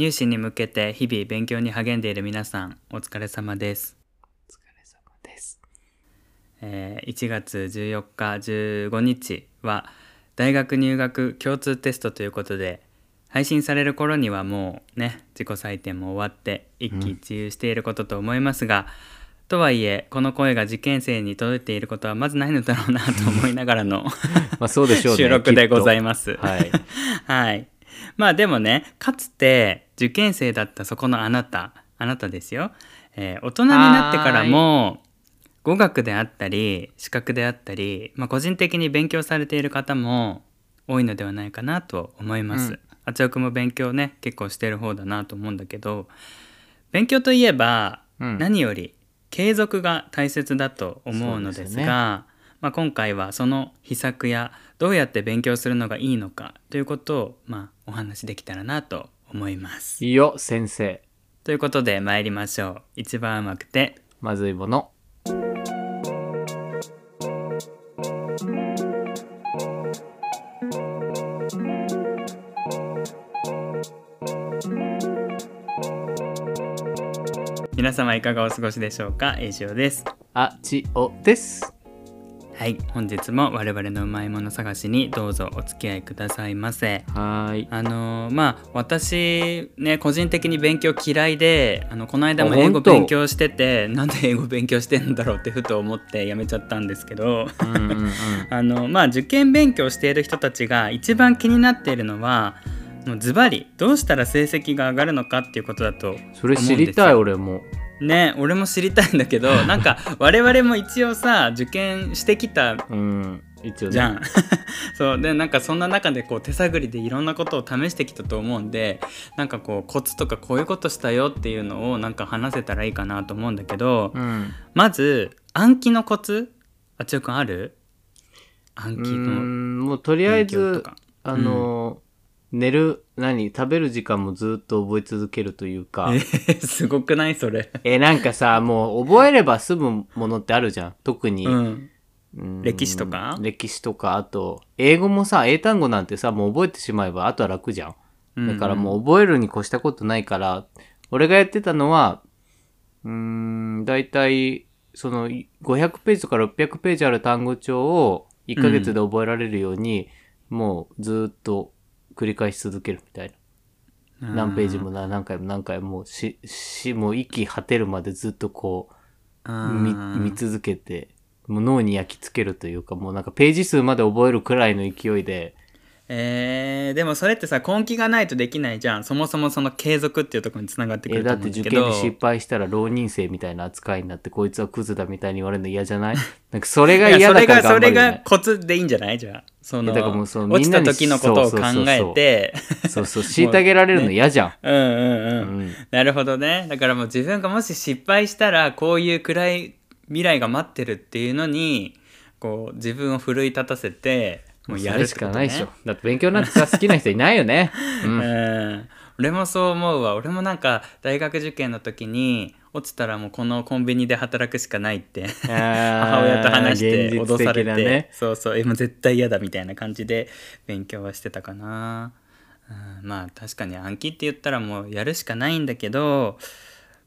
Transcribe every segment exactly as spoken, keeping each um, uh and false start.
入試に向けて日々勉強に励んでいる皆さん、お疲れ様です。お疲れ様です。えー、いちがつじゅうよっか、じゅうごにちは大学入学共通テストということで、配信される頃にはもうね、自己採点も終わって一喜一憂していることと思いますが、うんとはいえこの声が受験生に届いていることはまずないのだろうなと思いながらのまあそうでしょうね、収録でございます。はいはい、まあでもね、かつて受験生だったそこのあなた、あなたですよ、えー、大人になってからも語学であったり資格であったり、まあ、個人的に勉強されている方も多いのではないかなと思います。うん、あつよくも勉強ね結構してる方だなと思うんだけど、勉強といえば何より、うん継続が大切だと思うのですが、そうですね。まあ、今回はその秘策やどうやって勉強するのがいいのかということを、まあ、お話しできたらなと思います。いいよ先生。ということで参りましょう。一番うまくてまずいもの。皆様いかがお過ごしでしょうか。えいしおです。あちおです。はい、本日も我々のうまいもの探しにどうぞお付き合いくださいませ。はい、あのー、まあ私ね個人的に勉強嫌いで、あのこの間も英語勉強してて、なんで英語勉強してんだろうってふと思ってやめちゃったんですけどうんうん、うん、あのまあ受験勉強している人たちが一番気になっているのはズバリどうしたら成績が上がるのかっていうことだと思うんですよ。それ知りたい。俺もね、俺も知りたいんだけどなんか我々も一応さ受験してきたうん一応、ね、じゃんそうで、なんかそんな中でこう手探りでいろんなことを試してきたと思うんで、なんかこうコツとかこういうことしたよっていうのをなんか話せたらいいかなと思うんだけど、うん、まず暗記のコツ、あちよくんある？暗記の勉強とか。うんもうとりあえずあの、うん寝る何食べる時間もずっと覚え続けるというか、えー、すごくないそれえなんかさもう覚えれば済むものってあるじゃん、特に、うん、うん歴史とか歴史とかあと英語もさ英単語なんてさもう覚えてしまえばあとは楽じゃん、うん、だからもう覚えるに越したことないから、俺がやってたのはうーんだいたいそのごひゃくページとかろっぴゃくページある単語帳をいっかげつで覚えられるように、うん、もうずっと繰り返し続けるみたいな、何ページも何回も何回もししもう息果てるまでずっとこう 見, 見続けて、もう脳に焼き付けるというか、もうなんかページ数まで覚えるくらいの勢いで。えー、でもそれってさ根気がないとできないじゃん。そもそもその継続っていうところにつながってくると思うんですけど、えー、だって受験で失敗したら浪人生みたいな扱いになって、こいつはクズだみたいに言われるの嫌じゃない？なんかそれが嫌だから頑張るよね。いやそれがそれがコツでいいんじゃない？じゃあその、だからもうその落ちた時のことを考えて、そうそう虐げられるの嫌じゃん。う, ね、うんうんうん、うん、なるほどね。だからもう自分がもし失敗したらこういう暗い未来が待ってるっていうのにこう自分を奮い立たせて。もうやるしかないでしょ。だって勉強なんてさ好きな人いないよね、うんうん、俺もそう思うわ。俺もなんか大学受験の時に落ちたらもうこのコンビニで働くしかないって母親と話して脅されて、ね、そうそうもう絶対嫌だみたいな感じで勉強はしてたかな、うん、まあ確かに暗記って言ったらもうやるしかないんだけど、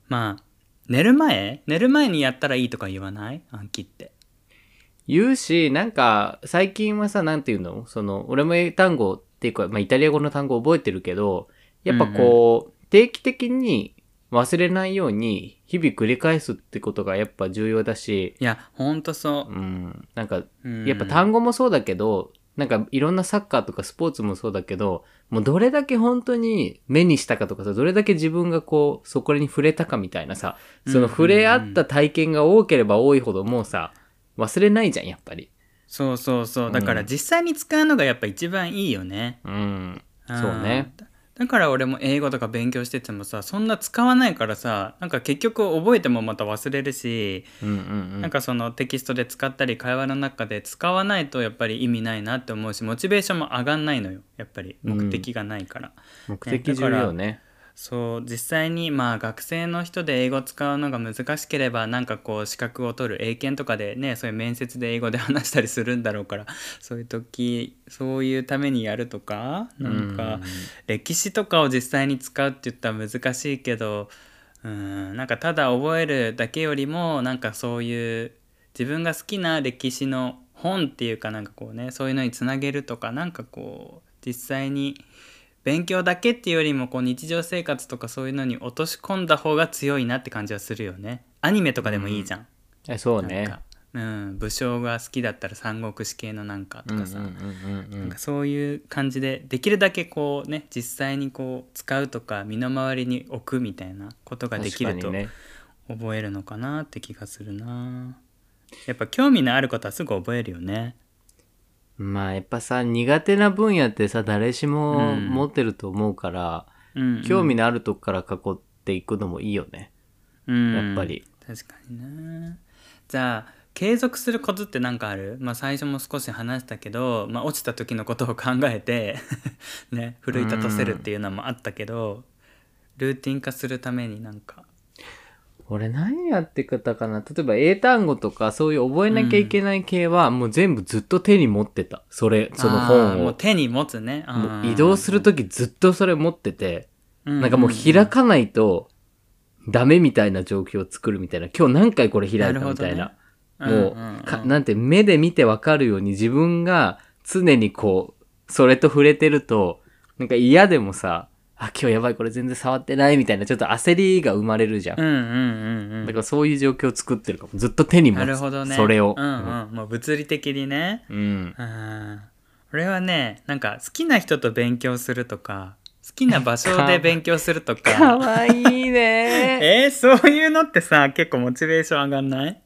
まあ寝る前寝る前にやったらいいとか言わない？暗記って言うし、なんか最近はさなんていうのその俺も英単語っていうか、まあ、イタリア語の単語覚えてるけど、やっぱこう、うんうん、定期的に忘れないように日々繰り返すってことがやっぱ重要だし、いやほんとそう、うん、なんか、うん、やっぱ単語もそうだけど、なんかいろんなサッカーとかスポーツもそうだけど、もうどれだけ本当に目にしたかとかさ、どれだけ自分がこうそこに触れたかみたいなさ、その触れ合った体験が多ければ多いほどもうさ、うんうんうん忘れないじゃんやっぱり。そうそうそう。だから実際に使うのがやっぱ一番いいよね。うん。そうね。だから俺も英語とか勉強しててもさ、そんな使わないからさ、なんか結局覚えてもまた忘れるし、うんうんうん、なんかそのテキストで使ったり会話の中で使わないとやっぱり意味ないなって思うし、モチベーションも上がんないのよやっぱり目的がないから。うん、目的重要ね。そう、実際にまあ学生の人で英語を使うのが難しければ、なんかこう資格を取る英検とかでね、そういう面接で英語で話したりするんだろうから、そういう時そういうためにやるとか、なんか歴史とかを実際に使うって言ったら難しいけど、うーんなんかただ覚えるだけよりも、なんかそういう自分が好きな歴史の本っていうか、なんかこうね、そういうのにつなげるとか、なんかこう実際に勉強だけっていうよりもこう日常生活とかそういうのに落とし込んだ方が強いなって感じはするよね。アニメとかでもいいじゃん、うん、えそうね、なんか、うん、武将が好きだったら三国志系のなんかとかさ、なんかそういう感じでできるだけこうね実際にこう使うとか身の回りに置くみたいなことができると覚えるのかなって気がするな。やっぱ興味のあることはすぐ覚えるよね。まあやっぱさ苦手な分野ってさ誰しも持ってると思うから、うんうん、興味のあるとこから囲っていくのもいいよね、うん、やっぱり確かにな。じゃあ継続するコツって何かある？まあ最初も少し話したけど、まあ、落ちた時のことを考えて、ね、奮い立たせるっていうのもあったけど、うん、ルーティン化するためになんか俺何やってたかな。例えば英単語とかそういう覚えなきゃいけない系はもう全部ずっと手に持ってた。それその本をもう手に持つね。もう移動するときずっとそれ持ってて、なんかもう開かないとダメみたいな状況を作るみたいな。今日何回これ開いたみたいな。なるほどね。もうかなんて目で見てわかるように自分が常にこうそれと触れてるとなんか嫌でもさ。あ、今日やばいこれ全然触ってないみたいなちょっと焦りが生まれるじゃん。うんうんうんうん。だからそういう状況を作ってるかも。ずっと手に持つ。なるほどね。それを。うんうん。うん、もう物理的にね。うん。うん。俺はね、なんか好きな人と勉強するとか、好きな場所で勉強するとか。かわいいね。えー、そういうのってさ、結構モチベーション上がんない？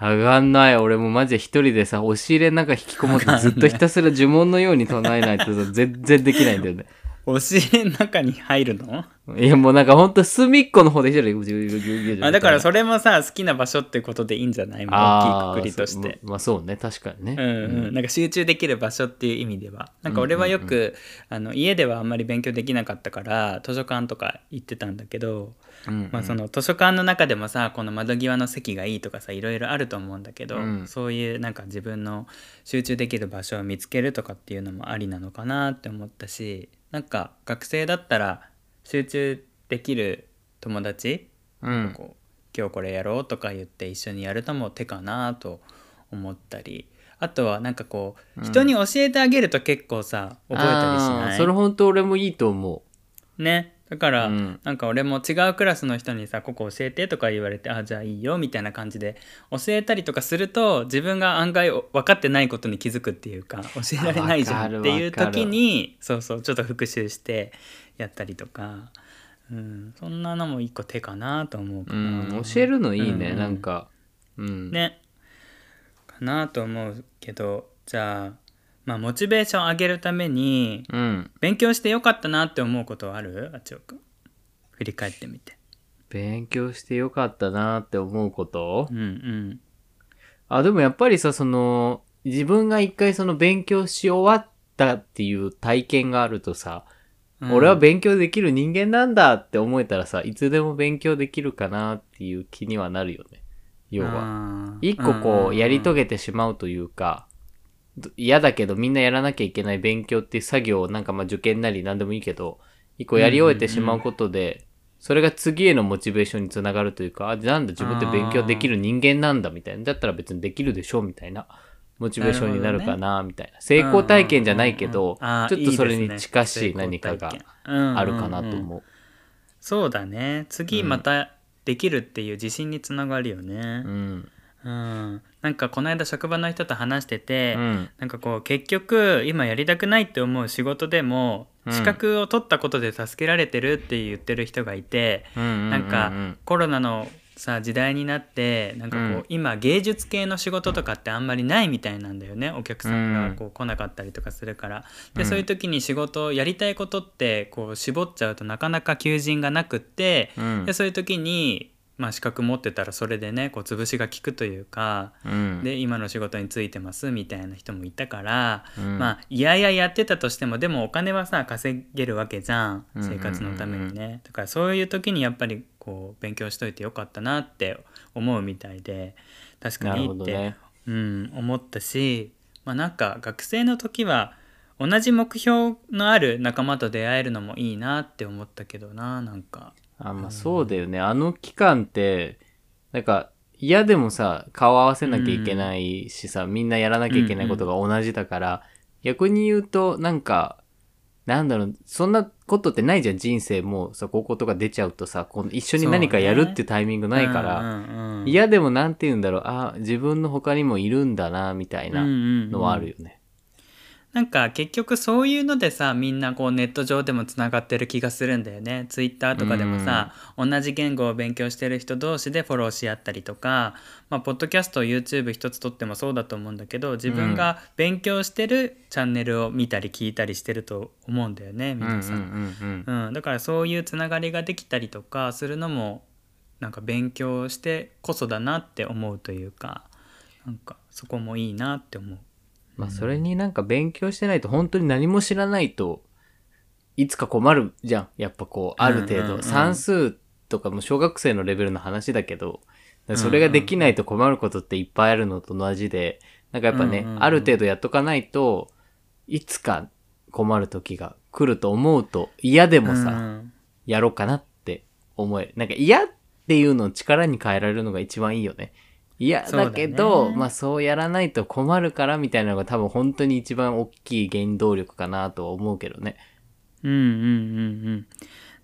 上がんない。俺もマジで一人でさ、押し入れなんか引きこもってずっとひたすら呪文のように唱えないと全然できないんだよね。押し入れの中に入るの？いやもうなんかほんと隅っこの方で一人で。あ、だからそれもさ好きな場所ってことでいいんじゃない？もう大きいくくりとして。まあそうね確かにね。うんうん、うん、なんか集中できる場所っていう意味では、なんか俺はよく、うんうんうん、あの家ではあんまり勉強できなかったから図書館とか行ってたんだけど、うんうん、まあその図書館の中でもさこの窓際の席がいいとかさいろいろあると思うんだけど、うん、そういうなんか自分の集中できる場所を見つけるとかっていうのもありなのかなって思ったし。なんか学生だったら集中できる友達、うん、こう今日これやろうとか言って一緒にやるのも手かなと思ったり、あとはなんかこう、うん、人に教えてあげると結構さ覚えたりしない？それ本当俺もいいと思うね。だから、うん、なんか俺も違うクラスの人にさここ教えてとか言われて、あじゃあいいよみたいな感じで教えたりとかすると自分が案外分かってないことに気づくっていうか、教えられないじゃんっていう時にそうそうちょっと復習してやったりとか、うん、そんなのも一個手かなと思うかな、うん、教えるのいいね、うん、なんか、うん、ねかなと思うけど。じゃあまあ、モチベーション上げるために、うん、勉強してよかったなって思うことはある？あちおくん振り返ってみて勉強してよかったなって思うこと、うんうん、あでもやっぱりさその自分が一回その勉強し終わったっていう体験があるとさ、うん、俺は勉強できる人間なんだって思えたらさいつでも勉強できるかなっていう気にはなるよね。要は一個こうやり遂げてしまうというか嫌だけどみんなやらなきゃいけない勉強っていう作業をなんかまあ受験なり何でもいいけど一個やり終えてしまうことで、うんうんうん、それが次へのモチベーションにつながるというか、あなんだ自分って勉強できる人間なんだみたいな、だったら別にできるでしょみたいなモチベーションになるかなみたい な, な、ね、成功体験じゃないけど、うんうんうん、ちょっとそれに近しい何かがあるかなと思う、うんうんうん、そうだね次またできるっていう自信につながるよね、うんうんうん、なんかこの間職場の人と話してて、うん、なんかこう結局今やりたくないって思う仕事でも資格を取ったことで助けられてるって言ってる人がいて、うんうんうんうん、なんかコロナのさ時代になってなんかこう、うん、今芸術系の仕事とかってあんまりないみたいなんだよね。お客さんがこう来なかったりとかするから、うん、でそういう時に仕事やりたいことってこう絞っちゃうとなかなか求人がなくって、うん、でそういう時にまあ、資格持ってたらそれでねこう潰しが効くというか、うん、で今の仕事についてますみたいな人もいたから、うん、まあいやいややってたとしてもでもお金はさ稼げるわけじゃん、生活のためにね、うんうんうん、だからそういう時にやっぱりこう勉強しといてよかったなって思うみたいで、確かにって、ねうん、思ったし、まあ、なんか学生の時は同じ目標のある仲間と出会えるのもいいなって思ったけどな、なんかあまあそうだよね、うん、あの期間ってなんか嫌でもさ顔合わせなきゃいけないしさ、うん、みんなやらなきゃいけないことが同じだから、うんうん、逆に言うとなんかなんだろう、そんなことってないじゃん、人生もさ高校とか出ちゃうとさこう一緒に何かやるってタイミングないから、そうね、うんうんうん、嫌でもなんて言うんだろう、あ自分の他にもいるんだなみたいなのはあるよね、うんうんうん、なんか結局そういうのでさみんなこうネット上でもつながってる気がするんだよね。ツイッターとかでもさ、うん、同じ言語を勉強してる人同士でフォローし合ったりとか、まあ、ポッドキャスト YouTube 一つ撮ってもそうだと思うんだけど、自分が勉強してるチャンネルを見たり聞いたりしてると思うんだよね皆さん、うんうんうんうん、うん、だからそういうつながりができたりとかするのもなんか勉強してこそだなって思うというか、なんかそこもいいなって思う。まあ、それになんか勉強してないと本当に何も知らないといつか困るじゃん、やっぱこうある程度算数とかも小学生のレベルの話だけど、それができないと困ることっていっぱいあるのと同じで、なんかやっぱねある程度やっとかないといつか困る時が来ると思うと嫌でもさやろうかなって思える。なんか嫌っていうのを力に変えられるのが一番いいよね。いやだけどそう、ね、まあ、そうやらないと困るからみたいなのが多分本当に一番大きい原動力かなとは思うけどね。うんうんうんうん。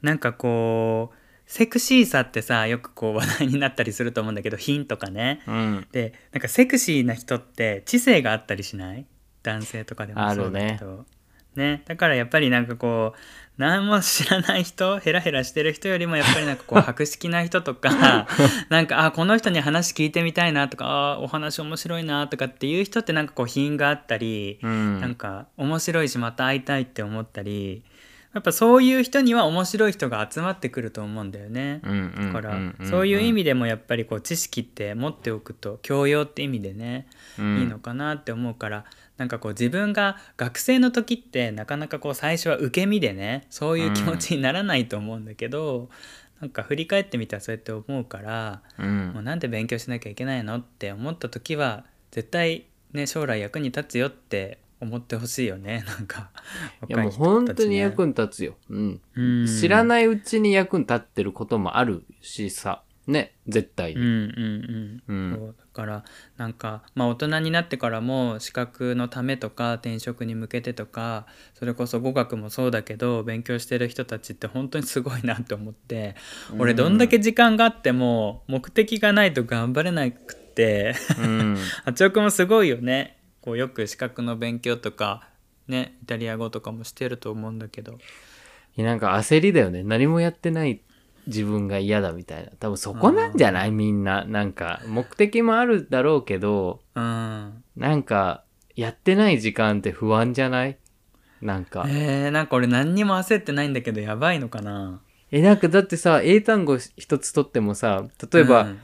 なんかこうセクシーさってさよくこう話題になったりすると思うんだけど、品とかね、うん、でなんかセクシーな人って知性があったりしない？男性とかでもそうだけど、あるね。ね、だからやっぱりなんかこう何も知らない人、ヘラヘラしてる人よりもやっぱりなんかこう博識な人とかなんかあこの人に話聞いてみたいなとか、あお話面白いなとかっていう人ってなんかこう品があったり、うん、なんか面白いしまた会いたいって思ったり、やっぱそういう人には面白い人が集まってくると思うんだよね。だからそういう意味でもやっぱりこう知識って持っておくと教養って意味でね、うん、いいのかなって思うから、なんかこう自分が学生の時ってなかなかこう最初は受け身でねそういう気持ちにならないと思うんだけど、うん、なんか振り返ってみたらそうやって思うから、うん、もうなんで勉強しなきゃいけないのって思った時は絶対ね将来役に立つよって思ってほしいよね。なんかいやもう本当に役に立つよ、うんうん、知らないうちに役に立ってることもあるしさね、絶対に、うんうんうんうん、そうだからなんか、まあ、大人になってからも資格のためとか転職に向けてとか、それこそ語学もそうだけど勉強してる人たちって本当にすごいなと思って、俺どんだけ時間があっても目的がないと頑張れなくって、うん、あちおくんもすごいよね。こうよく資格の勉強とかねイタリア語とかもしてると思うんだけど、なんか焦りだよね、何もやってない自分が嫌だみたいな、多分そこなんじゃない、うん、みんななんか目的もあるだろうけど、うん、なんかやってない時間って不安じゃない？なんかえー、なんか俺何にも焦ってないんだけどやばいのかな。えなんかだってさ英単語一つ取ってもさ、例えば、うん、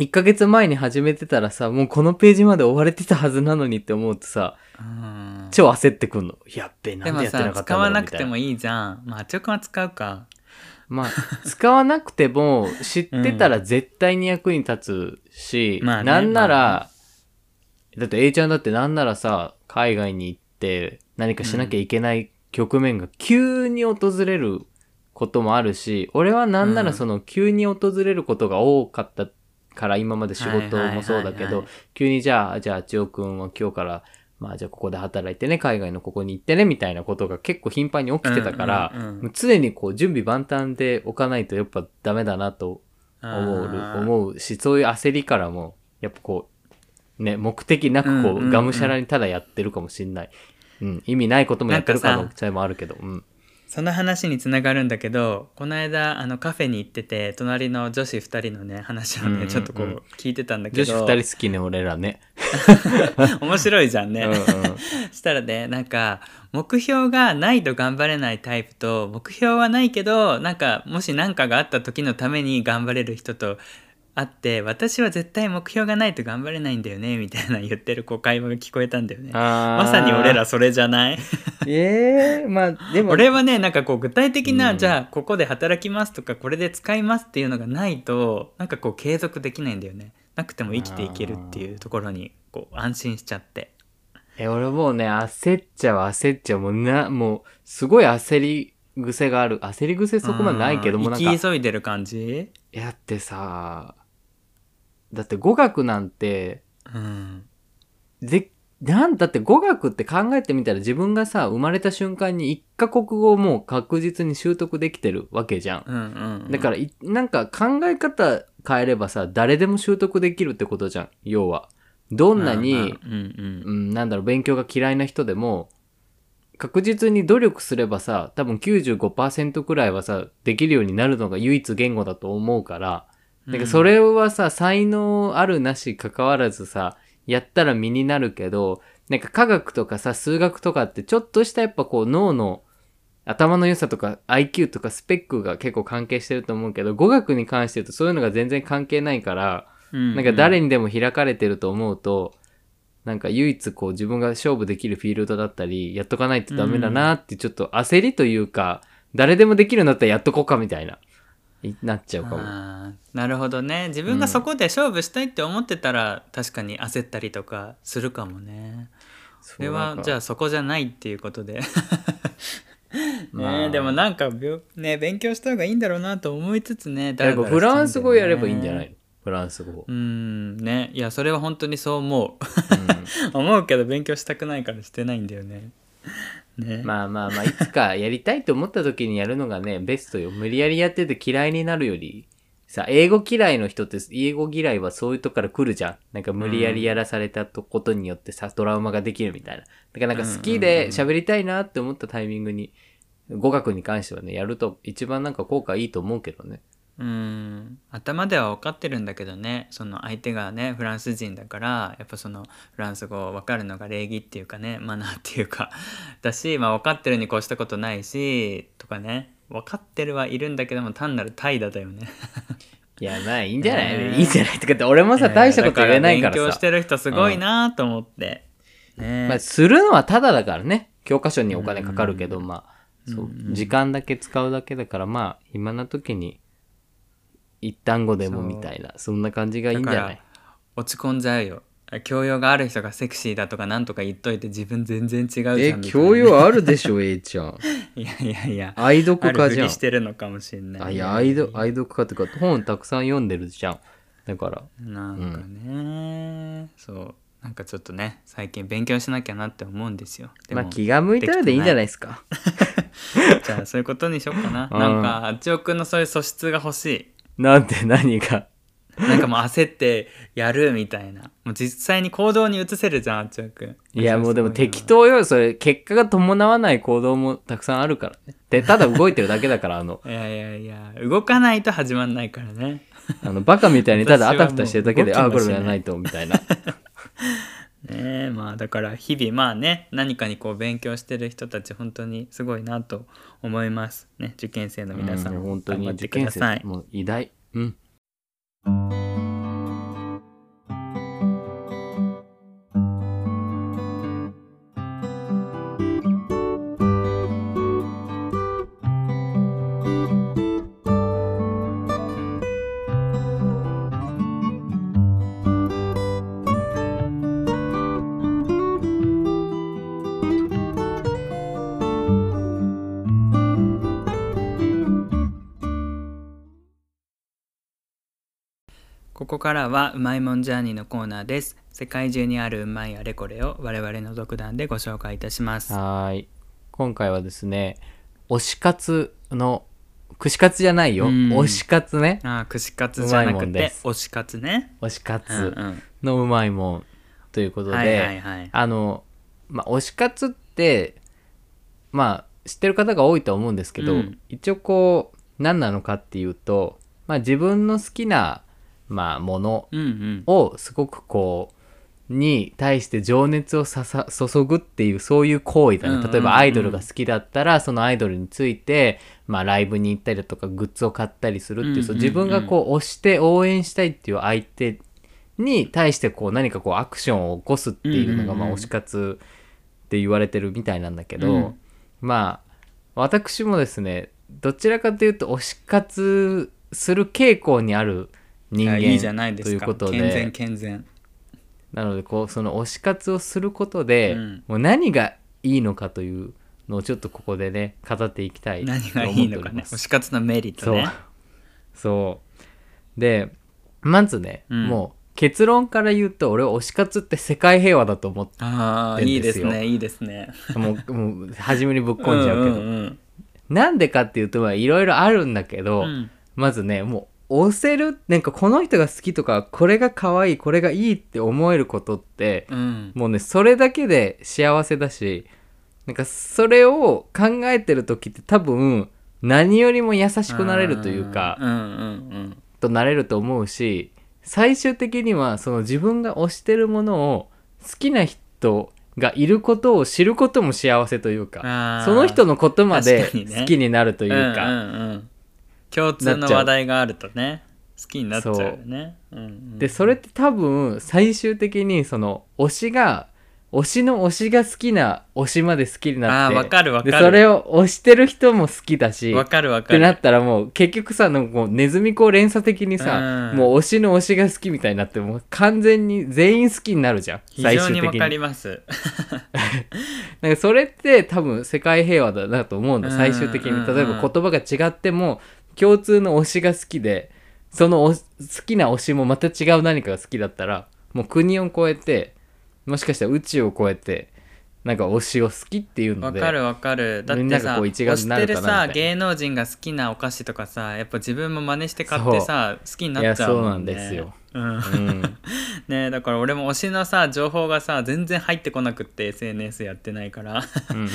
いっかげつまえに始めてたらさもうこのページまで追われてたはずなのにって思うとさ、うん、超焦ってくんの。やっべえなんでやってなかったんだろうみたいな。でもさ使わなくてもいいじゃん。まあ直感使うか。まあ、使わなくても知ってたら絶対に役に立つし、うんまあね、なんなら、まあね、だって A ちゃんだってなんならさ海外に行って何かしなきゃいけない局面が急に訪れることもあるし、俺はなんならその急に訪れることが多かったから今まで仕事もそうだけど、はいはいはいはい、急にじゃあじゃあ千代くんは今日からまあじゃあここで働いてね海外のここに行ってねみたいなことが結構頻繁に起きてたから、うんうんうん、常にこう準備万端でおかないとやっぱダメだなと思う思うし、そういう焦りからもやっぱこうね目的なくこうがむしゃらにただやってるかもしんない、うんうんうんうん、意味ないこともやってる可能性もあるけど、うん、その話につながるんだけど、この間あのカフェに行ってて隣の女子ふたりのね話をね、うんうんうん、ちょっとこう聞いてたんだけど、女子ふたり好きね俺らね面白いじゃんね。うん、うん、したらね、なんか目標がないと頑張れないタイプと、目標はないけどなんかもし何かがあった時のために頑張れる人とあって、私は絶対目標がないと頑張れないんだよねみたいな言ってるこう会話が聞こえたんだよね。まさに俺らそれじゃない？えー、まあでも俺はね、なんかこう具体的な、うん、じゃあここで働きますとかこれで使いますっていうのがないと、なんかこう継続できないんだよね。なくても生きていけるっていうところにこう安心しちゃって、え俺もうね焦っちゃう焦っちゃうもうなもうすごい焦り癖がある。焦り癖そこまでないけども、なんか行き急いでる感じ。いやってさ、だって語学なんて、うん、でなんだって語学って考えてみたら、自分がさ生まれた瞬間に一カ国語をもう確実に習得できてるわけじゃん。うんうんうん、だからなんか考え方変えればさ誰でも習得できるってことじゃん。要はどんなに、うんうんうん、なんだろう勉強が嫌いな人でも確実に努力すればさ多分 きゅうじゅうごパーセント くらいはさできるようになるのが唯一言語だと思うから。なんかそれはさ、才能あるなし関わらずさ、やったら身になるけど、なんか科学とかさ、数学とかってちょっとしたやっぱこう脳の頭の良さとか アイキュー とかスペックが結構関係してると思うけど、語学に関して言うとそういうのが全然関係ないから、うんうん、なんか誰にでも開かれてると思うと、なんか唯一こう自分が勝負できるフィールドだったり、やっとかないとダメだなってちょっと焦りというか、誰でもできるんだったらやっとこうかみたいな。なっちゃうかも。あ、なるほどね。自分がそこで勝負したいって思ってたら、うん、確かに焦ったりとかするかもね。それはじゃあそこじゃないっていうことで、まあ、ね。でもなんか、ね、勉強した方がいいんだろうなと思いつつね、だらだらしちゃうんだよね。フランス語やればいいんじゃないの？フランス語。うんね。いやそれは本当にそう思う思うけど勉強したくないからしてないんだよね。ね、まあまあまあいつかやりたいと思った時にやるのがねベストよ。無理やりやってて嫌いになるよりさ、英語嫌いの人って英語嫌いはそういうとこから来るじゃん。なんか無理やりやらされたことによってさトラウマができるみたいな。だからなんか好きで喋りたいなって思ったタイミングに、うんうんうん、語学に関してはねやると一番なんか効果いいと思うけどね。うーん、頭では分かってるんだけどね、その相手がねフランス人だから、やっぱそのフランス語分かるのが礼儀っていうかね、マナーっていうかだし、まあ、分かってるに越したことないしとかね、分かってるはいるんだけども単なる怠惰だよねいやまあいいんじゃない、えー、いいんじゃないとかって俺もさ大したこと言えないからさ、えー、勉強してる人すごいなと思って、うんねまあ、するのはタダだからね、教科書にお金かかるけど、まあそう時間だけ使うだけだから、まあ暇な時に一単語でもみたいな そ, そんな感じがいいんじゃない。落ち込んじゃうよ。教養がある人がセクシーだとかなんとか言っといて自分全然違うじゃん。え教養あるでしょAちゃんいやいやいや愛読家じゃん。あるふりしてるのかもしれない。あいや愛読家とか本たくさん読んでるじゃん。だからなんかね、うん、そうなんかちょっとね最近勉強しなきゃなって思うんですよ。でもまあ気が向いたらでいいんじゃないですかじゃあそういうことにしようかななんかあっちおくんのそういう素質が欲しい。なんて何がなんかもう焦ってやるみたいな、もう実際に行動に移せるじゃんあっちゃくん。いやもうでも適当よそれ。結果が伴わない行動もたくさんあるからね。でただ動いてるだけだからあのいやいやいや動かないと始まんないからねあのバカみたいにただあたふたしてるだけでああこれやらないとみたいなねえ、まあだから日々まあね何かにこう勉強してる人たち本当にすごいなと思いますね。受験生の皆さん、うん、本当に頑張ってください。もう偉大、うん。ここからはうまいもんジャーニーのコーナーです。世界中にあるうまいあれこれを我々の独断でご紹介いたします。はい、今回はですね推し活の串カツじゃないよ推し活ね。あ、串カツじゃなくて推し活ね。推し活のうまいもんということで、はいはいはい、あの、まあ、推し活ってまあ知ってる方が多いと思うんですけど、うん、一応こう何なのかっていうと、まあ、自分の好きなまあ、ものをすごくこう、に対して情熱をささ注ぐっていうそういう行為だね。例えばアイドルが好きだったら、うんうんうん、そのアイドルについて、まあ、ライブに行ったりだとかグッズを買ったりするっていう、うんうんうん、そう自分がこう推して応援したいっていう相手に対してこう何かこうアクションを起こすっていうのが、まあ推し活って言われてるみたいなんだけど、うん、まあ私もですねどちらかというと推し活する傾向にある人間いいじゃないですかということで健全健全なのでこうその推し活をすることで、うん、もう何がいいのかというのをちょっとここでね語っていきたいと思っております。何がいいのかね推し活のメリットねそう、そうでまずね、うん、もう結論から言うと俺は推し活って世界平和だと思ってるんですよ。あーいいですねいいですねもう、もう初めにぶっ込んじゃうけど、うんうんうん、なんでかっていうといろいろあるんだけど、うん、まずねもう推せるなんかこの人が好きとかこれが可愛いこれがいいって思えることって、うん、もうねそれだけで幸せだしなんかそれを考えてる時って多分何よりも優しくなれるというか、うんうんうん、となれると思うし最終的にはその自分が推してるものを好きな人がいることを知ることも幸せというかその人のことまで好きになるというか共通の話題があるとね好きになっちゃうよね。そう、うんうん、でそれって多分最終的にその推しが推しの推しが好きな推しまで好きになってあ分かる分かるでそれを推してる人も好きだし分かる分かるってなったらもう結局さもうネズミ子連鎖的にさ、うん、もう推しの推しが好きみたいになってもう完全に全員好きになるじゃん最終的に非常に分かりますなんかそれって多分世界平和だなと思うんだ最終的に、うんうんうん、例えば言葉が違っても共通の推しが好きでその好きな推しもまた違う何かが好きだったらもう国を超えてもしかしたら宇宙を超えてなんか推しを好きっていうのでわかるわかるだってさ推してるさ芸能人が好きなお菓子とかさやっぱ自分も真似して買ってさ好きになっちゃうもんね。いやそうなんですよ、うんうん、ねだから俺も推しのさ情報がさ全然入ってこなくって エスエヌエス やってないからイン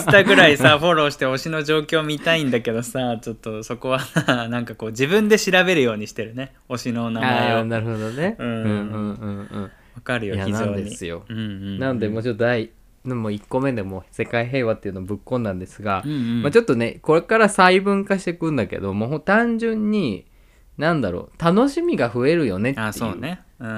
スタぐらいさフォローして推しの状況見たいんだけどさちょっとそこはさなんかこう自分で調べるようにしてるね推しの名前を。あなるほどねうんうんうんうんわかるよ非常になんですよ、うんうんうん、なのでもうちょっと第もういっこめでもう世界平和っていうのをぶっ込んだんですが、うんうんまあ、ちょっとねこれから細分化していくんだけどもう単純になんだろう楽しみが増えるよねっていう、あそうね、うんう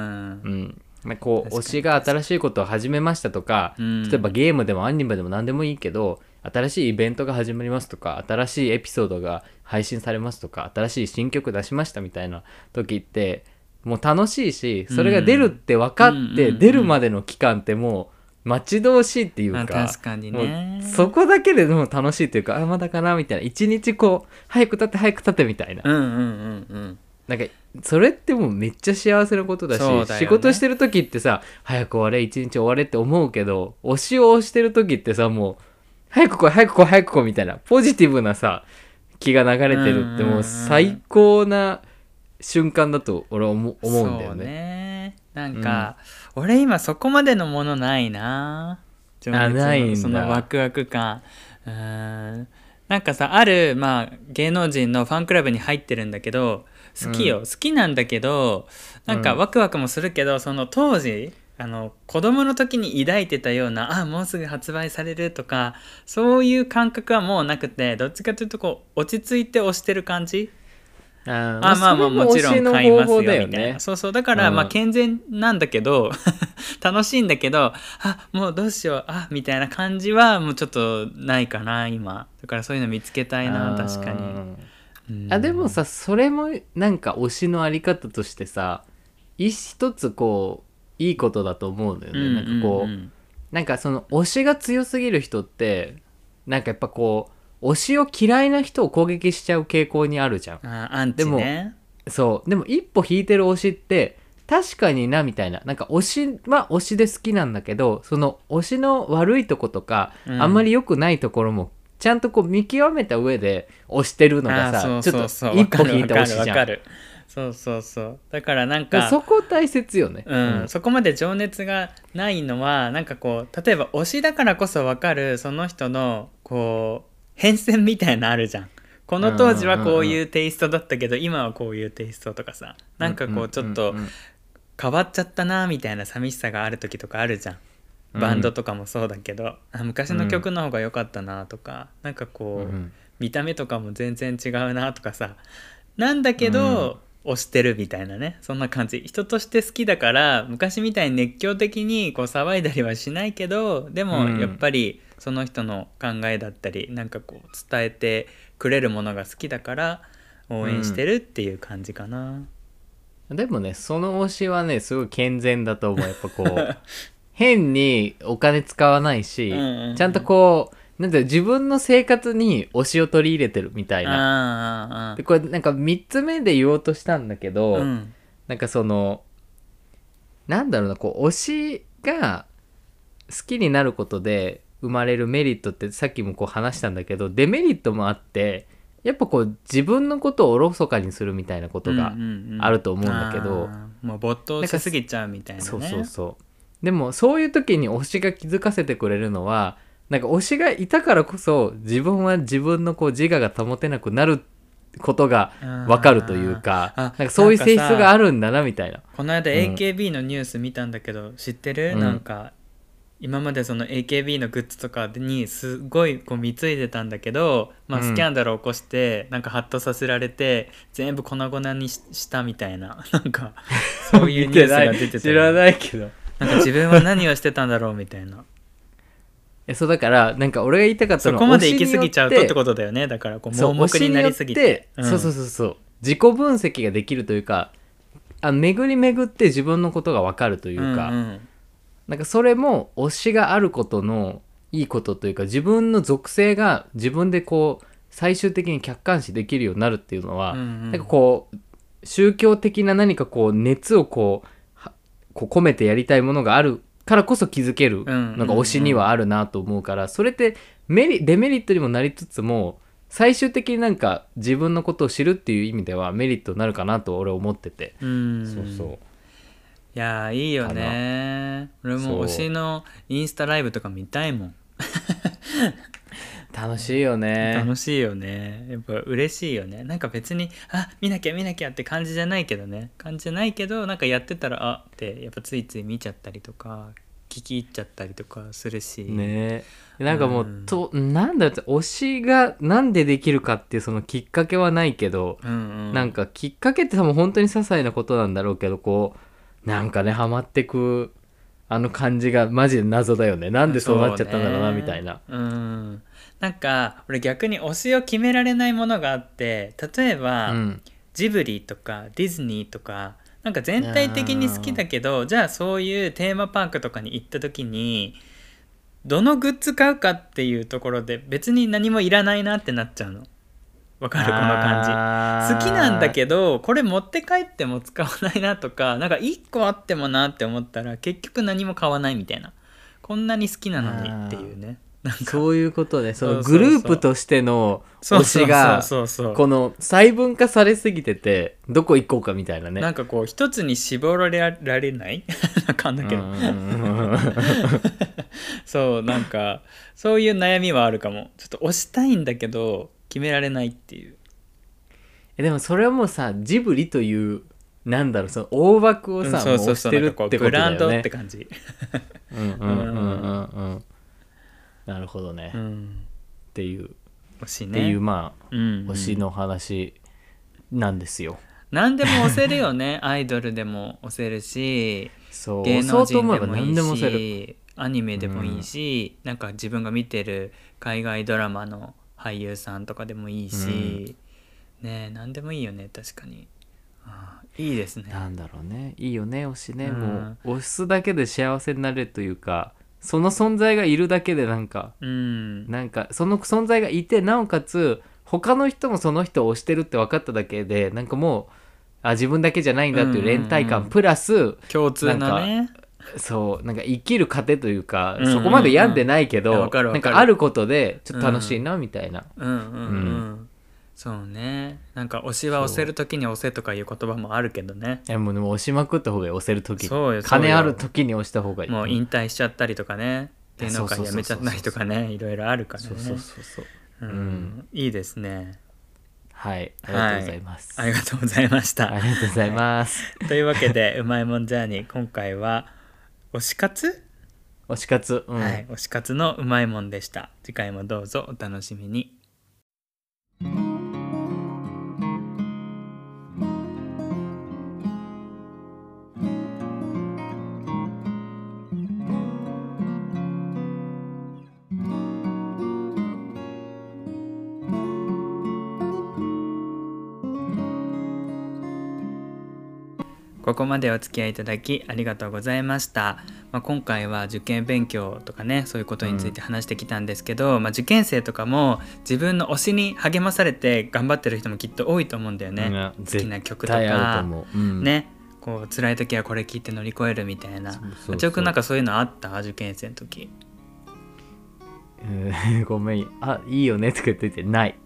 んまあ、こう推しが新しいことを始めましたとか、うん、例えばゲームでもアニメでも何でもいいけど新しいイベントが始まりますとか新しいエピソードが配信されますとか新しい新曲出しましたみたいな時ってもう楽しいしそれが出るって分かって出るまでの期間ってもう待ち遠しいっていうか、うんうんうん、確かにねそこだけでもう楽しいというかあまだかなみたいな一日こう早く立って早く立ってみたいな、うんうんうんうん、なんかそれってもうめっちゃ幸せなことだしだ、ね、仕事してる時ってさ早く終われ一日終われって思うけど推しを推してる時ってさもう早く来い早く来い早く来いみたいなポジティブなさ気が流れてるってもう最高な、うんうんうん瞬間だと俺は思うんだよね。そうねなんか、うん、俺今そこまでのものないな。情熱のあないんだそのワクワク感。うーんなんかさある、まあ、芸能人のファンクラブに入ってるんだけど好きよ、うん、好きなんだけどなんかワクワクもするけど、うん、その当時あの子供の時に抱いてたようなあもうすぐ発売されるとかそういう感覚はもうなくてどっちかというとこう落ち着いて推してる感じ。ああまあまあもちろん買いますよみたいな、ね、そうそうだからまあ健全なんだけど、うん、楽しいんだけどあもうどうしようあみたいな感じはもうちょっとないかな今だからそういうの見つけたいな確かに、うん、あでもさそれもなんか推しのあり方としてさ一つこういいことだと思うんだよね、うんうんうん、なんかこうなんかその推しが強すぎる人ってなんかやっぱこう推しを嫌いな人を攻撃しちゃう傾向にあるじゃん。あアンチね。でも、そう。でも一歩引いてる推しって確かになみたいな。なんか推しは推しで好きなんだけど、その推しの悪いとことか、うん、あんまり良くないところもちゃんとこう見極めた上で推してるのがさ、ちょっと一歩引いて推しじゃん。そうそうそうだからなんかそこ大切よね、うんうん、そこまで情熱がないのはなんかこう例えば推しだからこそ分かるその人のこう変遷みたいなあるじゃん。この当時はこういうテイストだったけど、うんうんうん、今はこういうテイストとかさなんかこうちょっと変わっちゃったなみたいな寂しさがある時とかあるじゃん。バンドとかもそうだけど、うん、あ昔の曲の方が良かったなとか、うん、なんかこう、うん、見た目とかも全然違うなとかさ、なんだけど、うん、推してるみたいなね、そんな感じ。人として好きだから昔みたいに熱狂的にこう騒いだりはしないけど、でもやっぱりその人の考えだったり、うん、なんかこう伝えてくれるものが好きだから応援してるっていう感じかな、うん、でもねその推しはねすごい健全だと思う。やっぱこう変にお金使わないし、うんうんうん、ちゃんとこうなんて自分の生活に推しを取り入れてるみたいな。ああでこれなんかみっつめで言おうとしたんだけど、うん、なんかそのなんだろうな、こう推しが好きになることで生まれるメリットってさっきもこう話したんだけど、デメリットもあって、やっぱこう自分のことをおろそかにするみたいなことがあると思うんだけど、うんうんうん、もう没頭しすぎちゃうみたいなね。そうそうそう。でもそういう時に推しが気づかせてくれるのは、なんか推しがいたからこそ自分は自分のこう自我が保てなくなることが分かるというか、なんかそういう性質があるんだなみたいな。この間 エーケービー のニュース見たんだけど、うん、知ってる、うん、なんか今までその エーケービー のグッズとかにすごいこう貢いでたんだけど、まあ、スキャンダルを起こしてなんかハッとさせられて全部粉々に し, したみたいな、なんかそういうニュースが出てた。知らないけどなんか自分は何をしてたんだろうみたいな。えそうだからなんか俺が言いたかったのはそこまで行き過ぎちゃうとってことだよね。だからこう盲目になりすぎて、そう、うん、そうそうそうそう自己分析ができるというか、あ巡り巡って自分のことが分かるというか、うんうん、なんかそれも推しがあることのいいことというか、自分の属性が自分でこう最終的に客観視できるようになるっていうのは、うんうん、なんかこう宗教的な何かこう熱をこうこう込めてやりたいものがあるからこそ気づけるのが推しにはあるなと思うから、それってメリデメリットにもなりつつも最終的になんか自分のことを知るっていう意味ではメリットになるかなと俺思ってて、うんそうそう、いやいいよね。俺も推しのインスタライブとか見たいもん楽しいよね。楽しいよね。やっぱ嬉しいよね。なんか別にあ見なきゃ見なきゃって感じじゃないけどね。感じじゃないけどなんかやってたらあってやっぱついつい見ちゃったりとか聞き入っちゃったりとかするし。ねえ。なんかもう、うん、となんだって推しがなんでできるかっていうそのきっかけはないけど、うんうん、なんかきっかけって多分本当に些細なことなんだろうけど、こうなんかねハマってくあの感じがマジで謎だよね。なんでそうなっちゃったんだろうなみたいな。うん。なんか俺逆に推しを決められないものがあって、例えば、うん、ジブリとかディズニーとかなんか全体的に好きだけど、じゃあそういうテーマパークとかに行った時にどのグッズ買うかっていうところで別に何もいらないなってなっちゃうの。わかるこの感じ。好きなんだけどこれ持って帰っても使わないなとか、なんかいっこあってもなって思ったら結局何も買わないみたいな。こんなに好きなのにっていうね。そういうことね。そのグループとしての推しがこの細分化されすぎててどこ行こうかみたいなね。なんかこう一つに絞られられないなんかんだけどそうなんかそういう悩みはあるかも。ちょっと推したいんだけど決められないっていう。えでもそれはもうさジブリというなんだろうその大枠をさ、うん、もう推してるってことだよね。ブランドって感じうんうんうんうんうんなるほどね、うん、っていう推しねっていうまあ、うんうん、推しの話なんですよ。何でも推せるよねアイドルでも推せるし、そう芸能人でもいいしアニメでもいいし、うん、なんか自分が見てる海外ドラマの俳優さんとかでもいいし、うん、ねえ何でもいいよね。確かにあいいですね。なんだろうねいいよね推しね、うん、もう推すだけで幸せになれるというか。その存在がいるだけでなんか、うん、なんかその存在がいてなおかつ他の人もその人を推してるって分かっただけでなんかもうあ自分だけじゃないんだっていう連帯感、うんうん、プラス共通なねそうなんか生きる糧というか、うんうんうん、そこまで病んでないけど、うんうん、かるなんかあることでちょっと楽しいなみたいな。そうね。なんか推しは推せるときに推せとかいう言葉もあるけどね。いやもうでも推しまくった方がいい。推せるとき金あるときに推した方がいい。もう引退しちゃったりとかね芸能界やめちゃったりとかねいろいろあるからね。そうそうそうそう、うんうん、いいですね。はい、ありがとうございます、はい、ありがとうございましたありがとうございます、はい、というわけでうまいもんジャーニー、今回は推し活推し活、うん、はい、推し活のうまいもんでした。次回もどうぞお楽しみに。ここまでお付き合いいただきありがとうございました。まあ、今回は受験勉強とかね、そういうことについて話してきたんですけど、うん、まあ、受験生とかも自分の推しに励まされて頑張ってる人もきっと多いと思うんだよね。うん、好きな曲とか、うん、ね、こう辛い時はこれ聴いて乗り越えるみたいな。あちらくなんかそういうのあった受験生の時。ごめん、あ、いいよねとか言っててない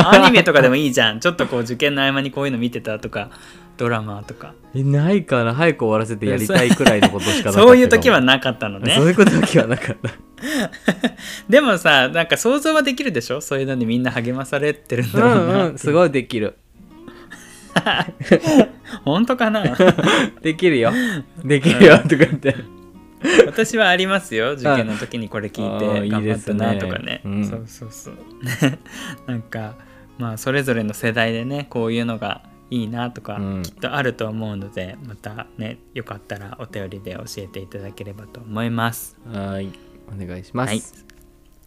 アニメとかでもいいじゃん。ちょっとこう受験の合間にこういうの見てたとか、ドラマとかえないから、早く終わらせてやりたいくらいのことしかなかったそういう時はなかったのね。そういう時はなかったでもさ、なんか想像はできるでしょ、そういうのにみんな励まされてるんだろうな、うんうん、すごいできる本当かなできるよできるよとか言って私はありますよ、受験の時にこれ聞いて頑張ったなとかね、いいですね、うん、そうそうそうなんか、まあ、それぞれの世代でね、こういうのがいいなとか、うん、きっとあると思うので、またね、よかったらお便りで教えていただければと思います。はい、お願いします、はい、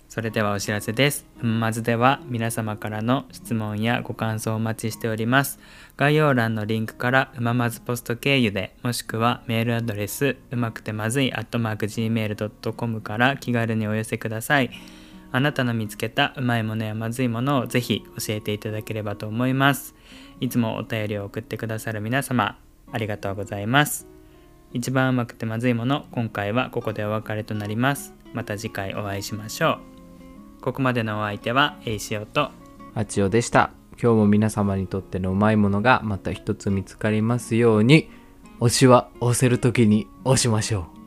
それではお知らせです。まずでは皆様からの質問やご感想をお待ちしております。概要欄のリンクからうままずポスト経由で、もしくはメールアドレスうまくてまずい アットマークジーメールドットコム から気軽にお寄せください。あなたの見つけたうまいものやまずいものをぜひ教えていただければと思います。いつもお便りを送ってくださる皆様、ありがとうございます。一番うまくてまずいもの、今回はここでお別れとなります。また次回お会いしましょう。ここまでのお相手はエイシオとアチオでした。今日も皆様にとってのうまいものがまた一つ見つかりますように。推しは推せるときに推しましょう。